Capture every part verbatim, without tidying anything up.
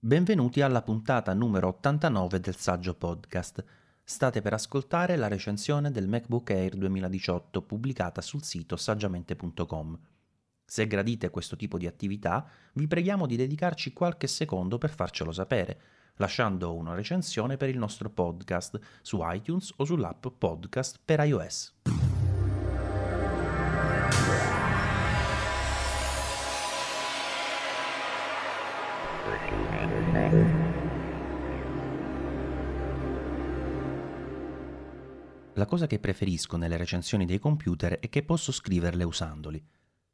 Benvenuti alla puntata numero ottantanove del Saggio Podcast. State per ascoltare la recensione del MacBook Air duemiladiciotto pubblicata sul sito saggiamente punto com. Se gradite questo tipo di attività, vi preghiamo di dedicarci qualche secondo per farcelo sapere, lasciando una recensione per il nostro podcast su iTunes o sull'app Podcast per iOS. La cosa che preferisco nelle recensioni dei computer è che posso scriverle usandoli.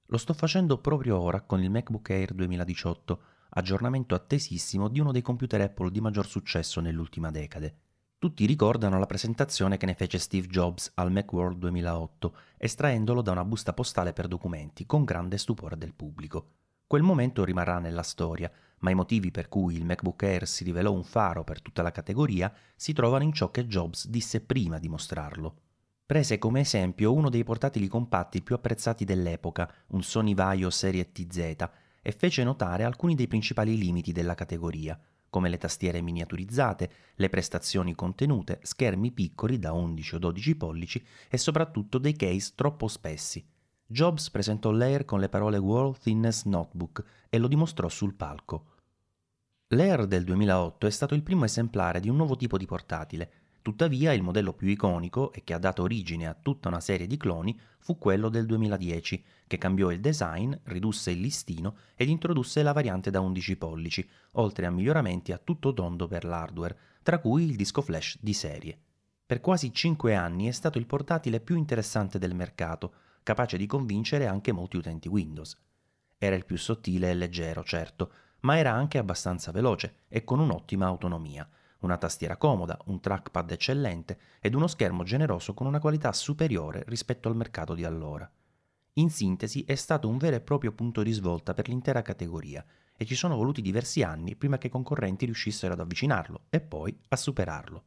Lo sto facendo proprio ora con il MacBook Air duemiladiciotto, aggiornamento attesissimo di uno dei computer Apple di maggior successo nell'ultima decade. Tutti ricordano la presentazione che ne fece Steve Jobs al MacWorld duemilaotto, estraendolo da una busta postale per documenti, con grande stupore del pubblico. Quel momento rimarrà nella storia, ma i motivi per cui il MacBook Air si rivelò un faro per tutta la categoria si trovano in ciò che Jobs disse prima di mostrarlo. Prese come esempio uno dei portatili compatti più apprezzati dell'epoca, un Sony VAIO serie T Z, e fece notare alcuni dei principali limiti della categoria, come le tastiere miniaturizzate, le prestazioni contenute, schermi piccoli da undici o dodici pollici e soprattutto dei case troppo spessi. Jobs presentò l'Air con le parole World Thinnest Notebook e lo dimostrò sul palco. L'Air del duemilaotto è stato il primo esemplare di un nuovo tipo di portatile, tuttavia il modello più iconico e che ha dato origine a tutta una serie di cloni fu quello del duemiladieci, che cambiò il design, ridusse il listino ed introdusse la variante da undici pollici, oltre a miglioramenti a tutto tondo per l'hardware, tra cui il disco flash di serie. Per quasi cinque anni è stato il portatile più interessante del mercato, capace di convincere anche molti utenti Windows. Era il più sottile e leggero, certo, ma era anche abbastanza veloce e con un'ottima autonomia, una tastiera comoda, un trackpad eccellente ed uno schermo generoso con una qualità superiore rispetto al mercato di allora. In sintesi è stato un vero e proprio punto di svolta per l'intera categoria e ci sono voluti diversi anni prima che i concorrenti riuscissero ad avvicinarlo e poi a superarlo.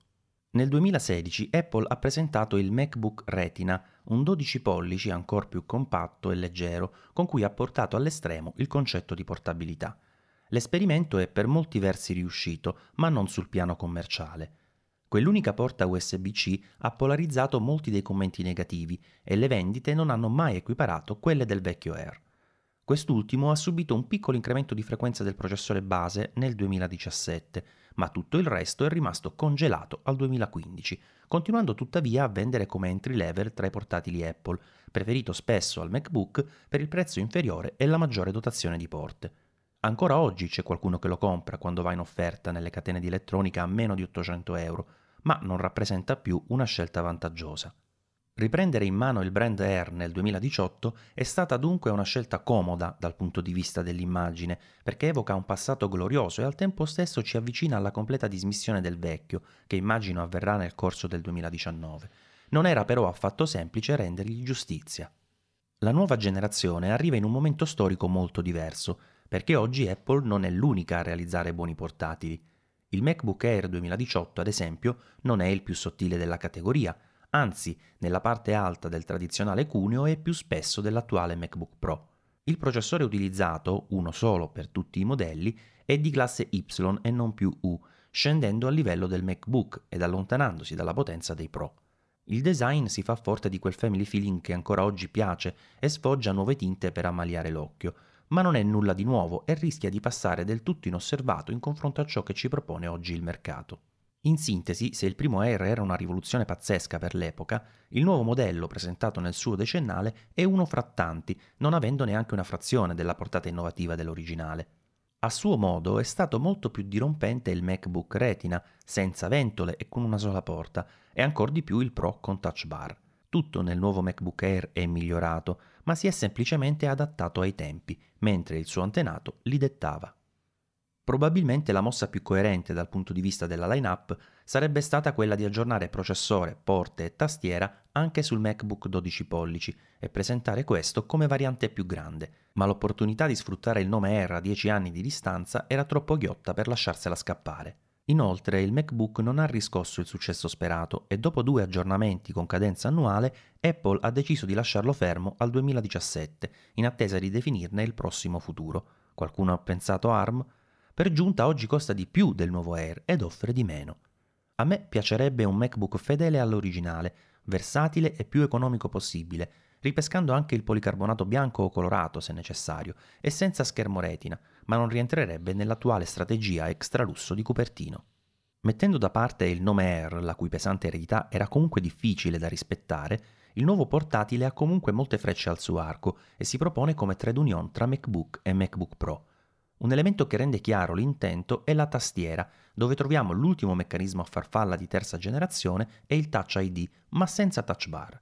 Nel duemilasedici Apple ha presentato il MacBook Retina, un dodici pollici ancora più compatto e leggero, con cui ha portato all'estremo il concetto di portabilità. L'esperimento è per molti versi riuscito, ma non sul piano commerciale. Quell'unica porta U S B C ha polarizzato molti dei commenti negativi e le vendite non hanno mai equiparato quelle del vecchio Air. Quest'ultimo ha subito un piccolo incremento di frequenza del processore base nel duemiladiciassette, ma tutto il resto è rimasto congelato al duemilaquindici, continuando tuttavia a vendere come entry level tra i portatili Apple, preferito spesso al MacBook per il prezzo inferiore e la maggiore dotazione di porte. Ancora oggi c'è qualcuno che lo compra quando va in offerta nelle catene di elettronica a meno di ottocento euro, ma non rappresenta più una scelta vantaggiosa. Riprendere in mano il brand Air nel duemiladiciotto è stata dunque una scelta comoda dal punto di vista dell'immagine, perché evoca un passato glorioso e al tempo stesso ci avvicina alla completa dismissione del vecchio, che immagino avverrà nel corso del duemiladiciannove. Non era però affatto semplice rendergli giustizia. La nuova generazione arriva in un momento storico molto diverso, perché oggi Apple non è l'unica a realizzare buoni portatili. Il MacBook Air duemiladiciotto, ad esempio, non è il più sottile della categoria. Anzi, nella parte alta del tradizionale cuneo è più spesso dell'attuale MacBook Pro. Il processore utilizzato, uno solo per tutti i modelli, è di classe Y e non più U, scendendo al livello del MacBook ed allontanandosi dalla potenza dei Pro. Il design si fa forte di quel family feeling che ancora oggi piace e sfoggia nuove tinte per ammaliare l'occhio, ma non è nulla di nuovo e rischia di passare del tutto inosservato in confronto a ciò che ci propone oggi il mercato. In sintesi, se il primo Air era una rivoluzione pazzesca per l'epoca, il nuovo modello presentato nel suo decennale è uno fra tanti, non avendo neanche una frazione della portata innovativa dell'originale. A suo modo è stato molto più dirompente il MacBook Retina, senza ventole e con una sola porta, e ancor di più il Pro con Touch Bar. Tutto nel nuovo MacBook Air è migliorato, ma si è semplicemente adattato ai tempi, mentre il suo antenato li dettava. Probabilmente la mossa più coerente dal punto di vista della line-up sarebbe stata quella di aggiornare processore, porte e tastiera anche sul MacBook dodici pollici e presentare questo come variante più grande, ma l'opportunità di sfruttare il nome Air a dieci anni di distanza era troppo ghiotta per lasciarsela scappare. Inoltre il MacBook non ha riscosso il successo sperato e dopo due aggiornamenti con cadenza annuale Apple ha deciso di lasciarlo fermo al duemiladiciassette in attesa di definirne il prossimo futuro. Qualcuno ha pensato A R M? per giunta oggi costa di più del nuovo Air ed offre di meno. A me piacerebbe un MacBook fedele all'originale, versatile e più economico possibile, ripescando anche il policarbonato bianco o colorato se necessario, e senza schermo retina, ma non rientrerebbe nell'attuale strategia extralusso di Cupertino. Mettendo da parte il nome Air, la cui pesante eredità era comunque difficile da rispettare, il nuovo portatile ha comunque molte frecce al suo arco e si propone come trade union tra MacBook e MacBook Pro. Un elemento che rende chiaro l'intento è la tastiera, dove troviamo l'ultimo meccanismo a farfalla di terza generazione e il Touch I D, ma senza Touch Bar.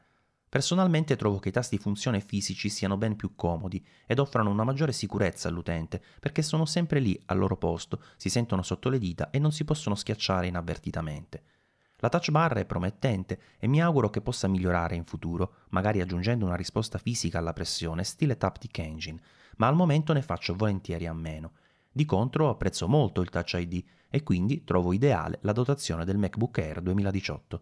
Personalmente trovo che i tasti funzione fisici siano ben più comodi ed offrano una maggiore sicurezza all'utente, perché sono sempre lì al loro posto, si sentono sotto le dita e non si possono schiacciare inavvertitamente. La Touch Bar è promettente e mi auguro che possa migliorare in futuro, magari aggiungendo una risposta fisica alla pressione stile Taptic Engine, ma al momento ne faccio volentieri a meno. Di contro apprezzo molto il Touch I D e quindi trovo ideale la dotazione del MacBook Air duemiladiciotto.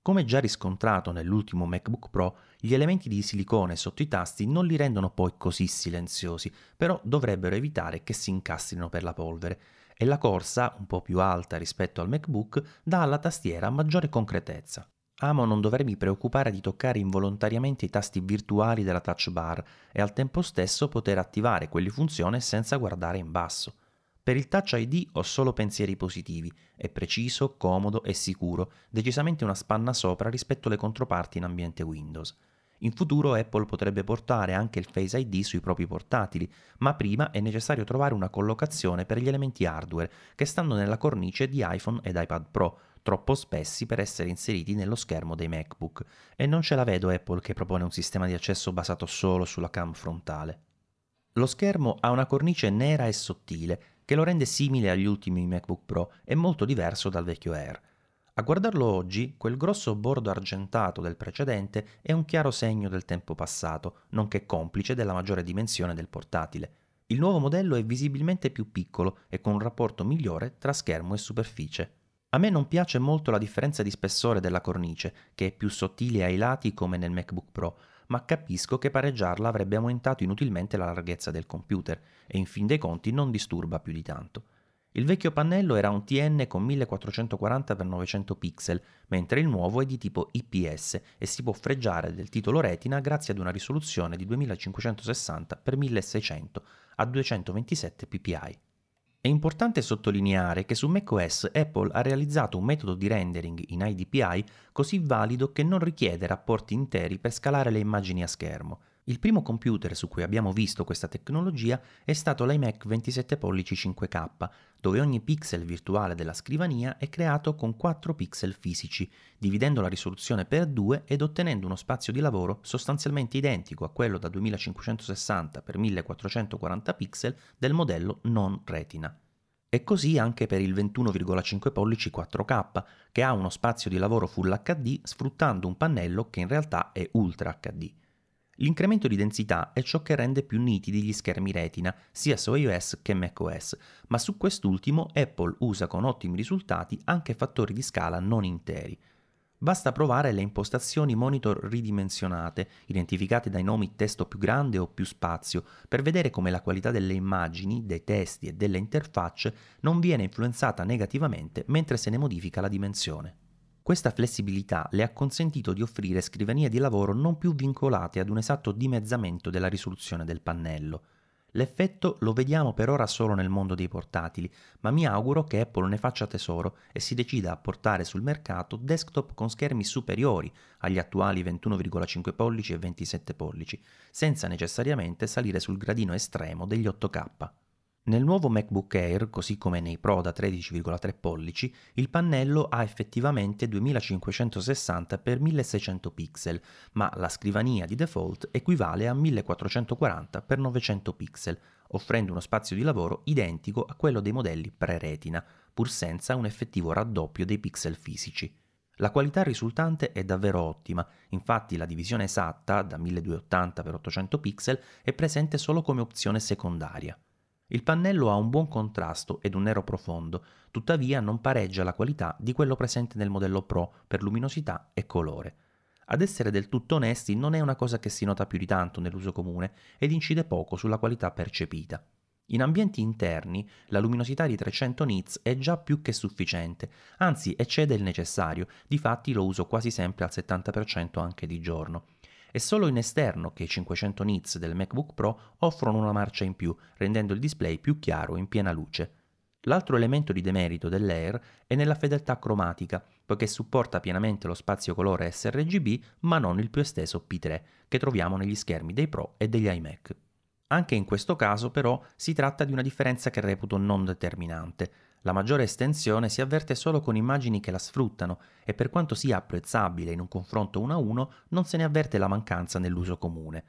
Come già riscontrato nell'ultimo MacBook Pro, gli elementi di silicone sotto i tasti non li rendono poi così silenziosi, però dovrebbero evitare che si incastrino per la polvere, e la corsa, un po' più alta rispetto al MacBook, dà alla tastiera maggiore concretezza. Amo non dovermi preoccupare di toccare involontariamente i tasti virtuali della Touch Bar e al tempo stesso poter attivare quelli funzione senza guardare in basso. Per il Touch I D ho solo pensieri positivi, è preciso, comodo e sicuro, decisamente una spanna sopra rispetto alle controparti in ambiente Windows. In futuro Apple potrebbe portare anche il Face I D sui propri portatili, ma prima è necessario trovare una collocazione per gli elementi hardware che stanno nella cornice di iPhone ed iPad Pro, troppo spessi per essere inseriti nello schermo dei MacBook, e non ce la vedo Apple che propone un sistema di accesso basato solo sulla cam frontale. Lo schermo ha una cornice nera e sottile, che lo rende simile agli ultimi MacBook Pro e molto diverso dal vecchio Air. A guardarlo oggi, quel grosso bordo argentato del precedente è un chiaro segno del tempo passato, nonché complice della maggiore dimensione del portatile. Il nuovo modello è visibilmente più piccolo e con un rapporto migliore tra schermo e superficie. A me non piace molto la differenza di spessore della cornice, che è più sottile ai lati come nel MacBook Pro, ma capisco che pareggiarla avrebbe aumentato inutilmente la larghezza del computer e in fin dei conti non disturba più di tanto. Il vecchio pannello era un T N con millequattrocentoquaranta per novecento pixel, mentre il nuovo è di tipo I P S e si può freggiare del titolo Retina grazie ad una risoluzione di duemilacinquecentosessanta per milleseicento a duecentoventisette p p i. È importante sottolineare che su macOS Apple ha realizzato un metodo di rendering in HiDPI così valido che non richiede rapporti interi per scalare le immagini a schermo. Il primo computer su cui abbiamo visto questa tecnologia è stato l'iMac ventisette pollici cinque K, dove ogni pixel virtuale della scrivania è creato con quattro pixel fisici, dividendo la risoluzione per due ed ottenendo uno spazio di lavoro sostanzialmente identico a quello da duemilacinquecentosessanta per millequattrocentoquaranta pixel del modello non Retina. E così anche per il ventuno virgola cinque pollici quattro K, che ha uno spazio di lavoro Full H D sfruttando un pannello che in realtà è Ultra H D. L'incremento di densità è ciò che rende più nitidi gli schermi Retina, sia su iOS che macOS, ma su quest'ultimo Apple usa con ottimi risultati anche fattori di scala non interi. Basta provare le impostazioni monitor ridimensionate, identificate dai nomi testo più grande o più spazio, per vedere come la qualità delle immagini, dei testi e delle interfacce non viene influenzata negativamente mentre se ne modifica la dimensione. Questa flessibilità le ha consentito di offrire scrivanie di lavoro non più vincolate ad un esatto dimezzamento della risoluzione del pannello. L'effetto lo vediamo per ora solo nel mondo dei portatili, ma mi auguro che Apple ne faccia tesoro e si decida a portare sul mercato desktop con schermi superiori agli attuali ventuno virgola cinque pollici e ventisette pollici, senza necessariamente salire sul gradino estremo degli otto K. Nel nuovo MacBook Air, così come nei Pro da tredici virgola tre pollici, il pannello ha effettivamente duemilacinquecentosessanta per milleseicento pixel, ma la scrivania di default equivale a millequattrocentoquaranta per novecento pixel, offrendo uno spazio di lavoro identico a quello dei modelli pre-retina, pur senza un effettivo raddoppio dei pixel fisici. La qualità risultante è davvero ottima, infatti la divisione esatta, da milleduecentottanta per ottocento pixel, è presente solo come opzione secondaria. Il pannello ha un buon contrasto ed un nero profondo, tuttavia non pareggia la qualità di quello presente nel modello Pro per luminosità e colore. Ad essere del tutto onesti, non è una cosa che si nota più di tanto nell'uso comune ed incide poco sulla qualità percepita. In ambienti interni la luminosità di trecento nits è già più che sufficiente, anzi eccede il necessario, difatti lo uso quasi sempre al settanta per cento anche di giorno. È solo in esterno che i cinquecento nits del MacBook Pro offrono una marcia in più, rendendo il display più chiaro in piena luce. L'altro elemento di demerito dell'Air è nella fedeltà cromatica, poiché supporta pienamente lo spazio colore sRGB ma non il più esteso P tre, che troviamo negli schermi dei Pro e degli iMac. Anche in questo caso, però, si tratta di una differenza che reputo non determinante. La maggiore estensione si avverte solo con immagini che la sfruttano e per quanto sia apprezzabile in un confronto uno a uno, non se ne avverte la mancanza nell'uso comune.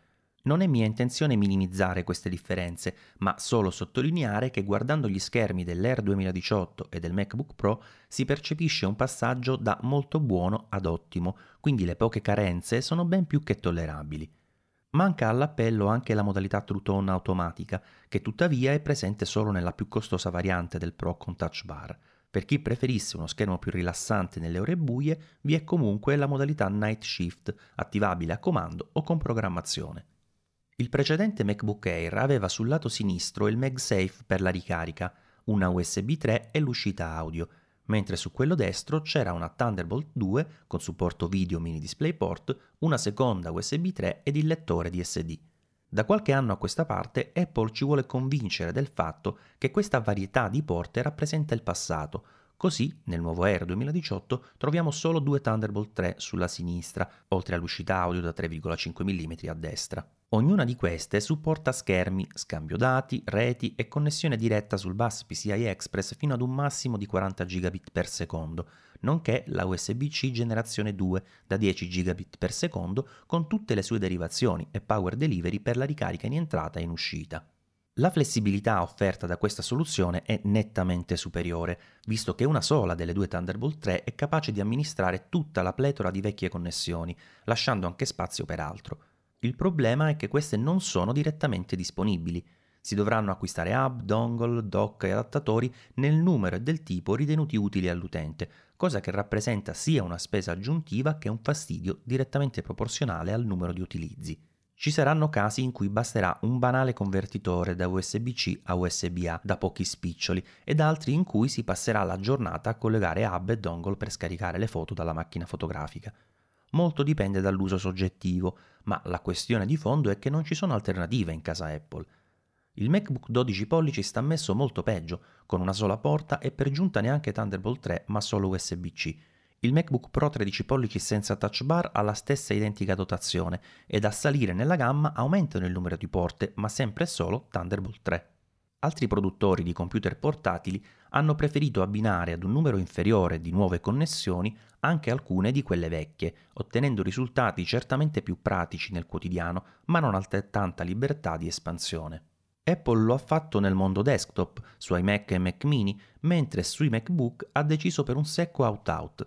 Non è mia intenzione minimizzare queste differenze, ma solo sottolineare che guardando gli schermi dell'Air duemiladiciotto e del MacBook Pro si percepisce un passaggio da molto buono ad ottimo, quindi le poche carenze sono ben più che tollerabili. Manca all'appello anche la modalità TrueTone automatica, che tuttavia è presente solo nella più costosa variante del Pro con Touch Bar. Per chi preferisse uno schermo più rilassante nelle ore buie, vi è comunque la modalità Night Shift, attivabile a comando o con programmazione. Il precedente MacBook Air aveva sul lato sinistro il MagSafe per la ricarica, una U S B tre e l'uscita audio, mentre su quello destro c'era una Thunderbolt due con supporto video mini DisplayPort, una seconda U S B tre ed il lettore di S D. Da qualche anno a questa parte Apple ci vuole convincere del fatto che questa varietà di porte rappresenta il passato, così nel nuovo Air duemiladiciotto troviamo solo due Thunderbolt tre sulla sinistra, oltre all'uscita audio da tre virgola cinque millimetri a destra. Ognuna di queste supporta schermi, scambio dati, reti e connessione diretta sul bus P C I Express fino ad un massimo di quaranta gigabit per secondo, nonché la U S B C generazione due da dieci gigabit per secondo con tutte le sue derivazioni e power delivery per la ricarica in entrata e in uscita. La flessibilità offerta da questa soluzione è nettamente superiore, visto che una sola delle due Thunderbolt tre è capace di amministrare tutta la pletora di vecchie connessioni, lasciando anche spazio per altro. Il problema è che queste non sono direttamente disponibili. Si dovranno acquistare hub, dongle, dock e adattatori nel numero e del tipo ritenuti utili all'utente, cosa che rappresenta sia una spesa aggiuntiva che un fastidio direttamente proporzionale al numero di utilizzi. Ci saranno casi in cui basterà un banale convertitore da U S B C a U S B A da pochi spiccioli ed altri in cui si passerà la giornata a collegare hub e dongle per scaricare le foto dalla macchina fotografica. Molto dipende dall'uso soggettivo, ma la questione di fondo è che non ci sono alternative in casa Apple. Il MacBook dodici pollici sta messo molto peggio, con una sola porta e per giunta neanche Thunderbolt tre, ma solo U S B C. Il MacBook Pro tredici pollici senza Touch Bar ha la stessa identica dotazione, ed a salire nella gamma aumentano il numero di porte, ma sempre e solo Thunderbolt tre. Altri produttori di computer portatili hanno preferito abbinare ad un numero inferiore di nuove connessioni anche alcune di quelle vecchie, ottenendo risultati certamente più pratici nel quotidiano, ma non altrettanta libertà di espansione. Apple lo ha fatto nel mondo desktop, su iMac e Mac Mini, mentre sui MacBook ha deciso per un secco out-out.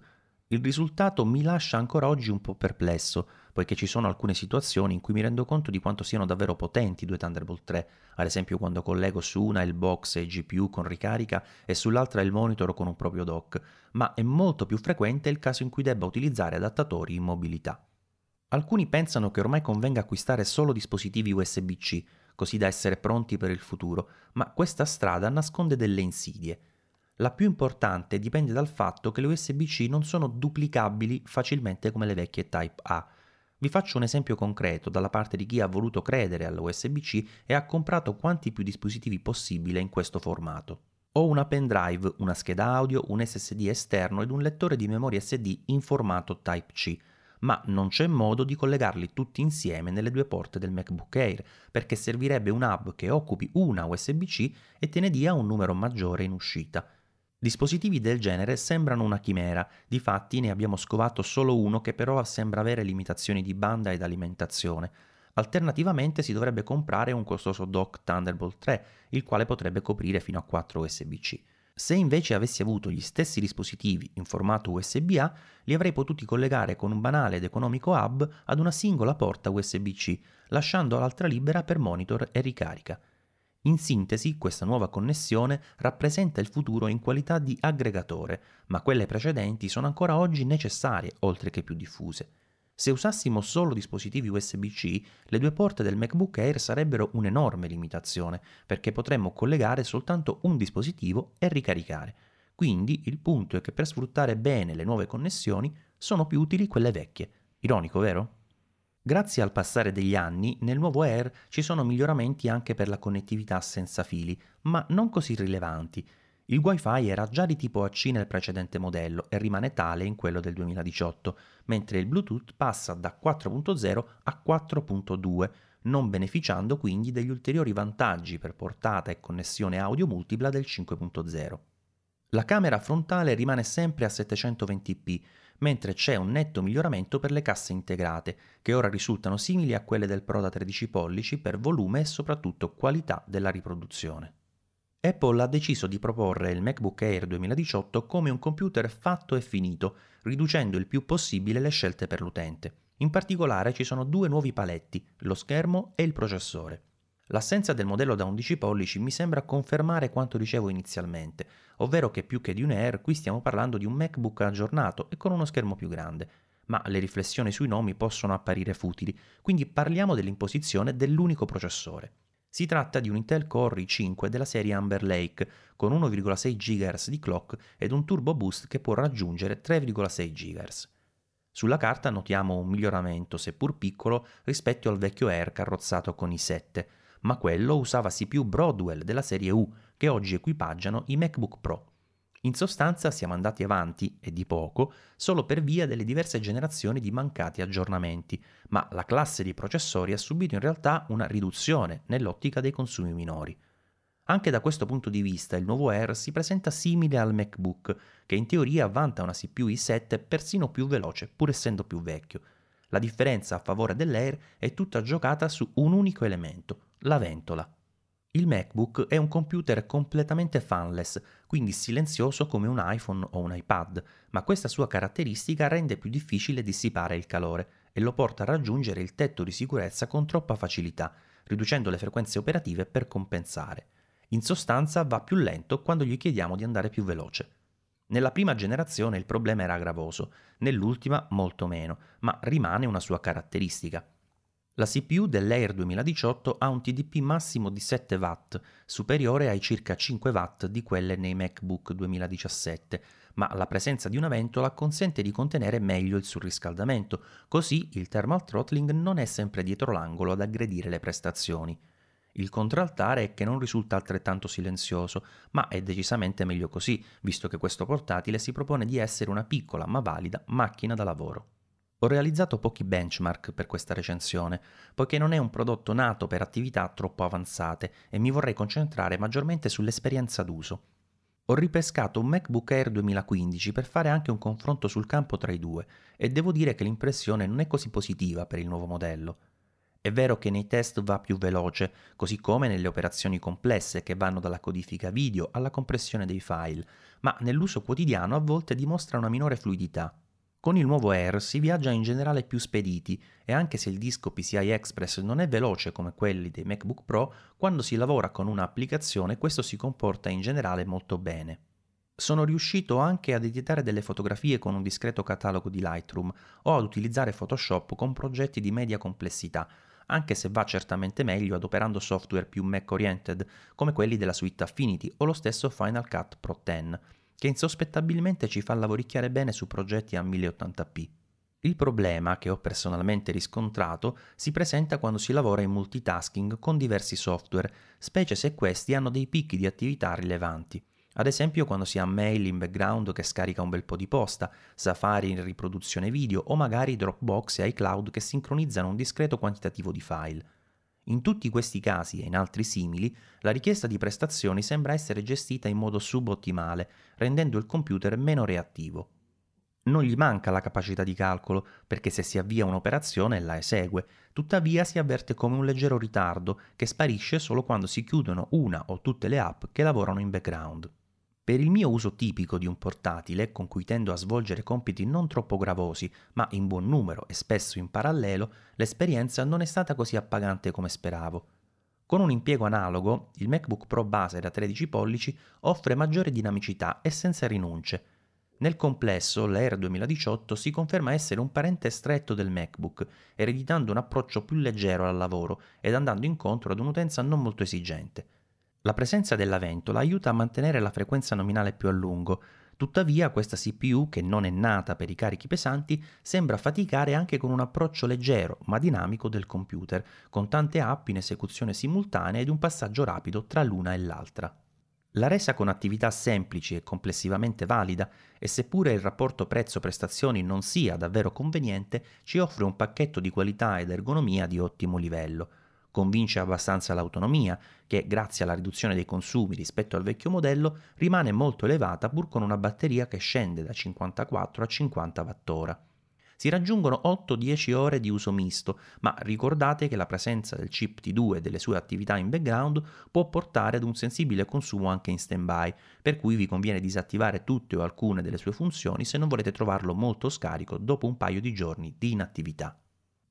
Il risultato mi lascia ancora oggi un po' perplesso, poiché ci sono alcune situazioni in cui mi rendo conto di quanto siano davvero potenti due Thunderbolt tre, ad esempio quando collego su una il box e il G P U con ricarica e sull'altra il monitor con un proprio dock, ma è molto più frequente il caso in cui debba utilizzare adattatori in mobilità. Alcuni pensano che ormai convenga acquistare solo dispositivi U S B C, così da essere pronti per il futuro, ma questa strada nasconde delle insidie. La più importante dipende dal fatto che le U S B C non sono duplicabili facilmente come le vecchie Type A. Vi faccio un esempio concreto dalla parte di chi ha voluto credere all'U S B C e ha comprato quanti più dispositivi possibile in questo formato. Ho una pendrive, una scheda audio, un S S D esterno ed un lettore di memoria S D in formato Type C, ma non c'è modo di collegarli tutti insieme nelle due porte del MacBook Air, perché servirebbe un hub che occupi una U S B C e te ne dia un numero maggiore in uscita. Dispositivi del genere sembrano una chimera, difatti ne abbiamo scovato solo uno che però sembra avere limitazioni di banda ed alimentazione. Alternativamente si dovrebbe comprare un costoso dock Thunderbolt tre, il quale potrebbe coprire fino a quattro U S B C. Se invece avessi avuto gli stessi dispositivi in formato U S B A, li avrei potuti collegare con un banale ed economico hub ad una singola porta U S B C, lasciando l'altra libera per monitor e ricarica. In sintesi, questa nuova connessione rappresenta il futuro in qualità di aggregatore, ma quelle precedenti sono ancora oggi necessarie, oltre che più diffuse. Se usassimo solo dispositivi U S B C, le due porte del MacBook Air sarebbero un'enorme limitazione, perché potremmo collegare soltanto un dispositivo e ricaricare. Quindi il punto è che per sfruttare bene le nuove connessioni sono più utili quelle vecchie. Ironico, vero? Grazie al passare degli anni, nel nuovo Air ci sono miglioramenti anche per la connettività senza fili, ma non così rilevanti. Il Wi-Fi era già di tipo A C nel precedente modello e rimane tale in quello del duemiladiciotto, mentre il Bluetooth passa da quattro punto zero a quattro punto due, non beneficiando quindi degli ulteriori vantaggi per portata e connessione audio multipla del cinque punto zero. La camera frontale rimane sempre a settecentoventi p, mentre c'è un netto miglioramento per le casse integrate, che ora risultano simili a quelle del Pro da tredici pollici per volume e soprattutto qualità della riproduzione. Apple ha deciso di proporre il MacBook Air duemiladiciotto come un computer fatto e finito, riducendo il più possibile le scelte per l'utente. In particolare ci sono due nuovi paletti, lo schermo e il processore. L'assenza del modello da undici pollici mi sembra confermare quanto dicevo inizialmente, ovvero che più che di un Air qui stiamo parlando di un MacBook aggiornato e con uno schermo più grande. Ma le riflessioni sui nomi possono apparire futili, quindi parliamo dell'imposizione dell'unico processore. Si tratta di un Intel Core i cinque della serie Amber Lake, con uno virgola sei gigahertz di clock ed un Turbo Boost che può raggiungere tre virgola sei gigahertz. Sulla carta notiamo un miglioramento, seppur piccolo, rispetto al vecchio Air carrozzato con i sette, ma quello usava C P U Broadwell della serie U, che oggi equipaggiano i MacBook Pro. In sostanza siamo andati avanti, e di poco, solo per via delle diverse generazioni di mancati aggiornamenti, ma la classe di processori ha subito in realtà una riduzione nell'ottica dei consumi minori. Anche da questo punto di vista il nuovo Air si presenta simile al MacBook, che in teoria vanta una C P U i sette persino più veloce, pur essendo più vecchio. La differenza a favore dell'Air è tutta giocata su un unico elemento, la ventola. Il MacBook è un computer completamente fanless, quindi silenzioso come un iPhone o un iPad, ma questa sua caratteristica rende più difficile dissipare il calore e lo porta a raggiungere il tetto di sicurezza con troppa facilità, riducendo le frequenze operative per compensare. In sostanza va più lento quando gli chiediamo di andare più veloce. Nella prima generazione il problema era gravoso, nell'ultima molto meno, ma rimane una sua caratteristica. La C P U dell'Air duemiladiciotto ha un T D P massimo di sette watt, superiore ai circa cinque watt di quelle nei MacBook duemiladiciassette, ma la presenza di una ventola consente di contenere meglio il surriscaldamento, così il thermal throttling non è sempre dietro l'angolo ad aggredire le prestazioni. Il contraltare è che non risulta altrettanto silenzioso, ma è decisamente meglio così, visto che questo portatile si propone di essere una piccola ma valida macchina da lavoro. Ho realizzato pochi benchmark per questa recensione, poiché non è un prodotto nato per attività troppo avanzate e mi vorrei concentrare maggiormente sull'esperienza d'uso. Ho ripescato un MacBook Air duemilaquindici per fare anche un confronto sul campo tra i due e devo dire che l'impressione non è così positiva per il nuovo modello. È vero che nei test va più veloce, così come nelle operazioni complesse che vanno dalla codifica video alla compressione dei file, ma nell'uso quotidiano a volte dimostra una minore fluidità. Con il nuovo Air si viaggia in generale più spediti e anche se il disco P C I Express non è veloce come quelli dei MacBook Pro, quando si lavora con un'applicazione questo si comporta in generale molto bene. Sono riuscito anche ad editare delle fotografie con un discreto catalogo di Lightroom o ad utilizzare Photoshop con progetti di media complessità, anche se va certamente meglio adoperando software più Mac-oriented come quelli della suite Affinity o lo stesso Final Cut Pro dieci. Che insospettabilmente ci fa lavoricchiare bene su progetti a mille ottanta p. Il problema, che ho personalmente riscontrato, si presenta quando si lavora in multitasking con diversi software, specie se questi hanno dei picchi di attività rilevanti. Ad esempio quando si ha Mail in background che scarica un bel po' di posta, Safari in riproduzione video o magari Dropbox e iCloud che sincronizzano un discreto quantitativo di file. In tutti questi casi e in altri simili, la richiesta di prestazioni sembra essere gestita in modo subottimale, rendendo il computer meno reattivo. Non gli manca la capacità di calcolo, perché se si avvia un'operazione la esegue, tuttavia si avverte come un leggero ritardo che sparisce solo quando si chiudono una o tutte le app che lavorano in background. Per il mio uso tipico di un portatile, con cui tendo a svolgere compiti non troppo gravosi, ma in buon numero e spesso in parallelo, l'esperienza non è stata così appagante come speravo. Con un impiego analogo, il MacBook Pro base da tredici pollici offre maggiore dinamicità e senza rinunce. Nel complesso, l'Air duemiladiciotto si conferma essere un parente stretto del MacBook, ereditando un approccio più leggero al lavoro ed andando incontro ad un'utenza non molto esigente. La presenza della ventola aiuta a mantenere la frequenza nominale più a lungo, tuttavia questa C P U, che non è nata per i carichi pesanti, sembra faticare anche con un approccio leggero ma dinamico del computer, con tante app in esecuzione simultanea ed un passaggio rapido tra l'una e l'altra. La resa con attività semplici e complessivamente valida, e seppure il rapporto prezzo-prestazioni non sia davvero conveniente, ci offre un pacchetto di qualità ed ergonomia di ottimo livello. Convince abbastanza l'autonomia, che grazie alla riduzione dei consumi rispetto al vecchio modello rimane molto elevata pur con una batteria che scende da cinquantaquattro a cinquanta watt ora. Si raggiungono otto dieci ore di uso misto, ma ricordate che la presenza del chip T due e delle sue attività in background può portare ad un sensibile consumo anche in standby, per cui vi conviene disattivare tutte o alcune delle sue funzioni se non volete trovarlo molto scarico dopo un paio di giorni di inattività.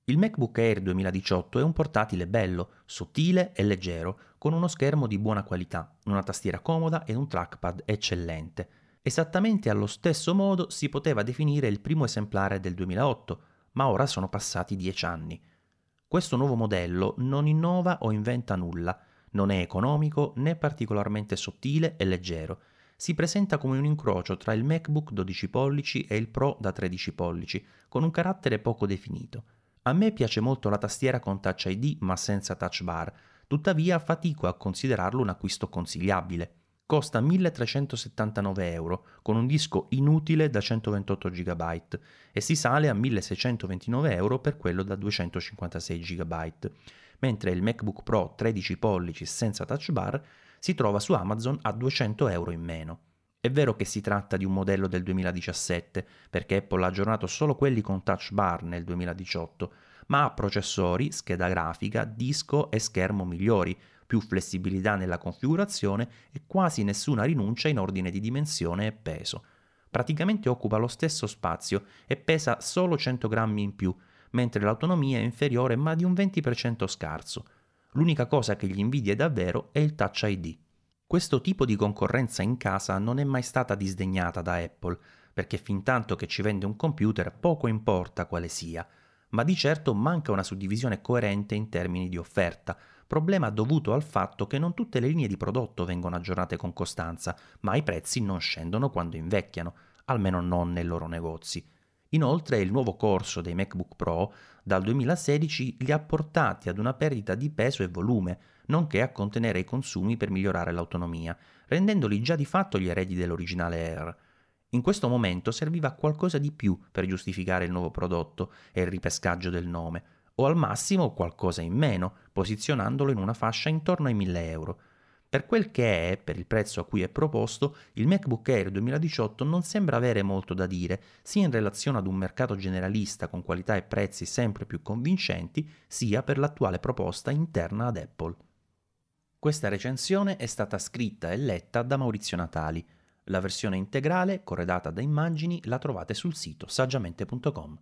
Il MacBook Air duemiladiciotto è un portatile bello, sottile e leggero, con uno schermo di buona qualità, una tastiera comoda e un trackpad eccellente. Esattamente allo stesso modo si poteva definire il primo esemplare del duemilaotto, ma ora sono passati dieci anni. Questo nuovo modello non innova o inventa nulla, non è economico né particolarmente sottile e leggero. Si presenta come un incrocio tra il MacBook dodici pollici e il Pro da tredici pollici, con un carattere poco definito. A me piace molto la tastiera con Touch I D ma senza Touch Bar, tuttavia fatico a considerarlo un acquisto consigliabile. Costa milletrecentosettantanove euro, con un disco inutile da centoventotto giga byte e si sale a milleseicentoventinove euro per quello da duecentocinquantasei giga byte, mentre il MacBook Pro tredici pollici senza Touch Bar si trova su Amazon a duecento euro in meno. È vero che si tratta di un modello del duemiladiciassette, perché Apple ha aggiornato solo quelli con Touch Bar nel duemiladiciotto, ma ha processori, scheda grafica, disco e schermo migliori, più flessibilità nella configurazione e quasi nessuna rinuncia in ordine di dimensione e peso. Praticamente occupa lo stesso spazio e pesa solo cento grammi in più, mentre l'autonomia è inferiore ma di un venti per cento scarso. L'unica cosa che gli invidia davvero è il Touch I D. Questo tipo di concorrenza in casa non è mai stata disdegnata da Apple, perché fintanto che ci vende un computer poco importa quale sia, ma di certo manca una suddivisione coerente in termini di offerta, problema dovuto al fatto che non tutte le linee di prodotto vengono aggiornate con costanza, ma i prezzi non scendono quando invecchiano, almeno non nei loro negozi. Inoltre il nuovo corso dei MacBook Pro dal duemilasedici li ha portati ad una perdita di peso e volume, nonché a contenere i consumi per migliorare l'autonomia, rendendoli già di fatto gli eredi dell'originale Air. In questo momento serviva qualcosa di più per giustificare il nuovo prodotto e il ripescaggio del nome, o al massimo qualcosa in meno, posizionandolo in una fascia intorno ai mille euro. Per quel che è, per il prezzo a cui è proposto, il MacBook Air duemiladiciotto non sembra avere molto da dire, sia in relazione ad un mercato generalista con qualità e prezzi sempre più convincenti, sia per l'attuale proposta interna ad Apple. Questa recensione è stata scritta e letta da Maurizio Natali. La versione integrale, corredata da immagini, la trovate sul sito saggiamente punto com.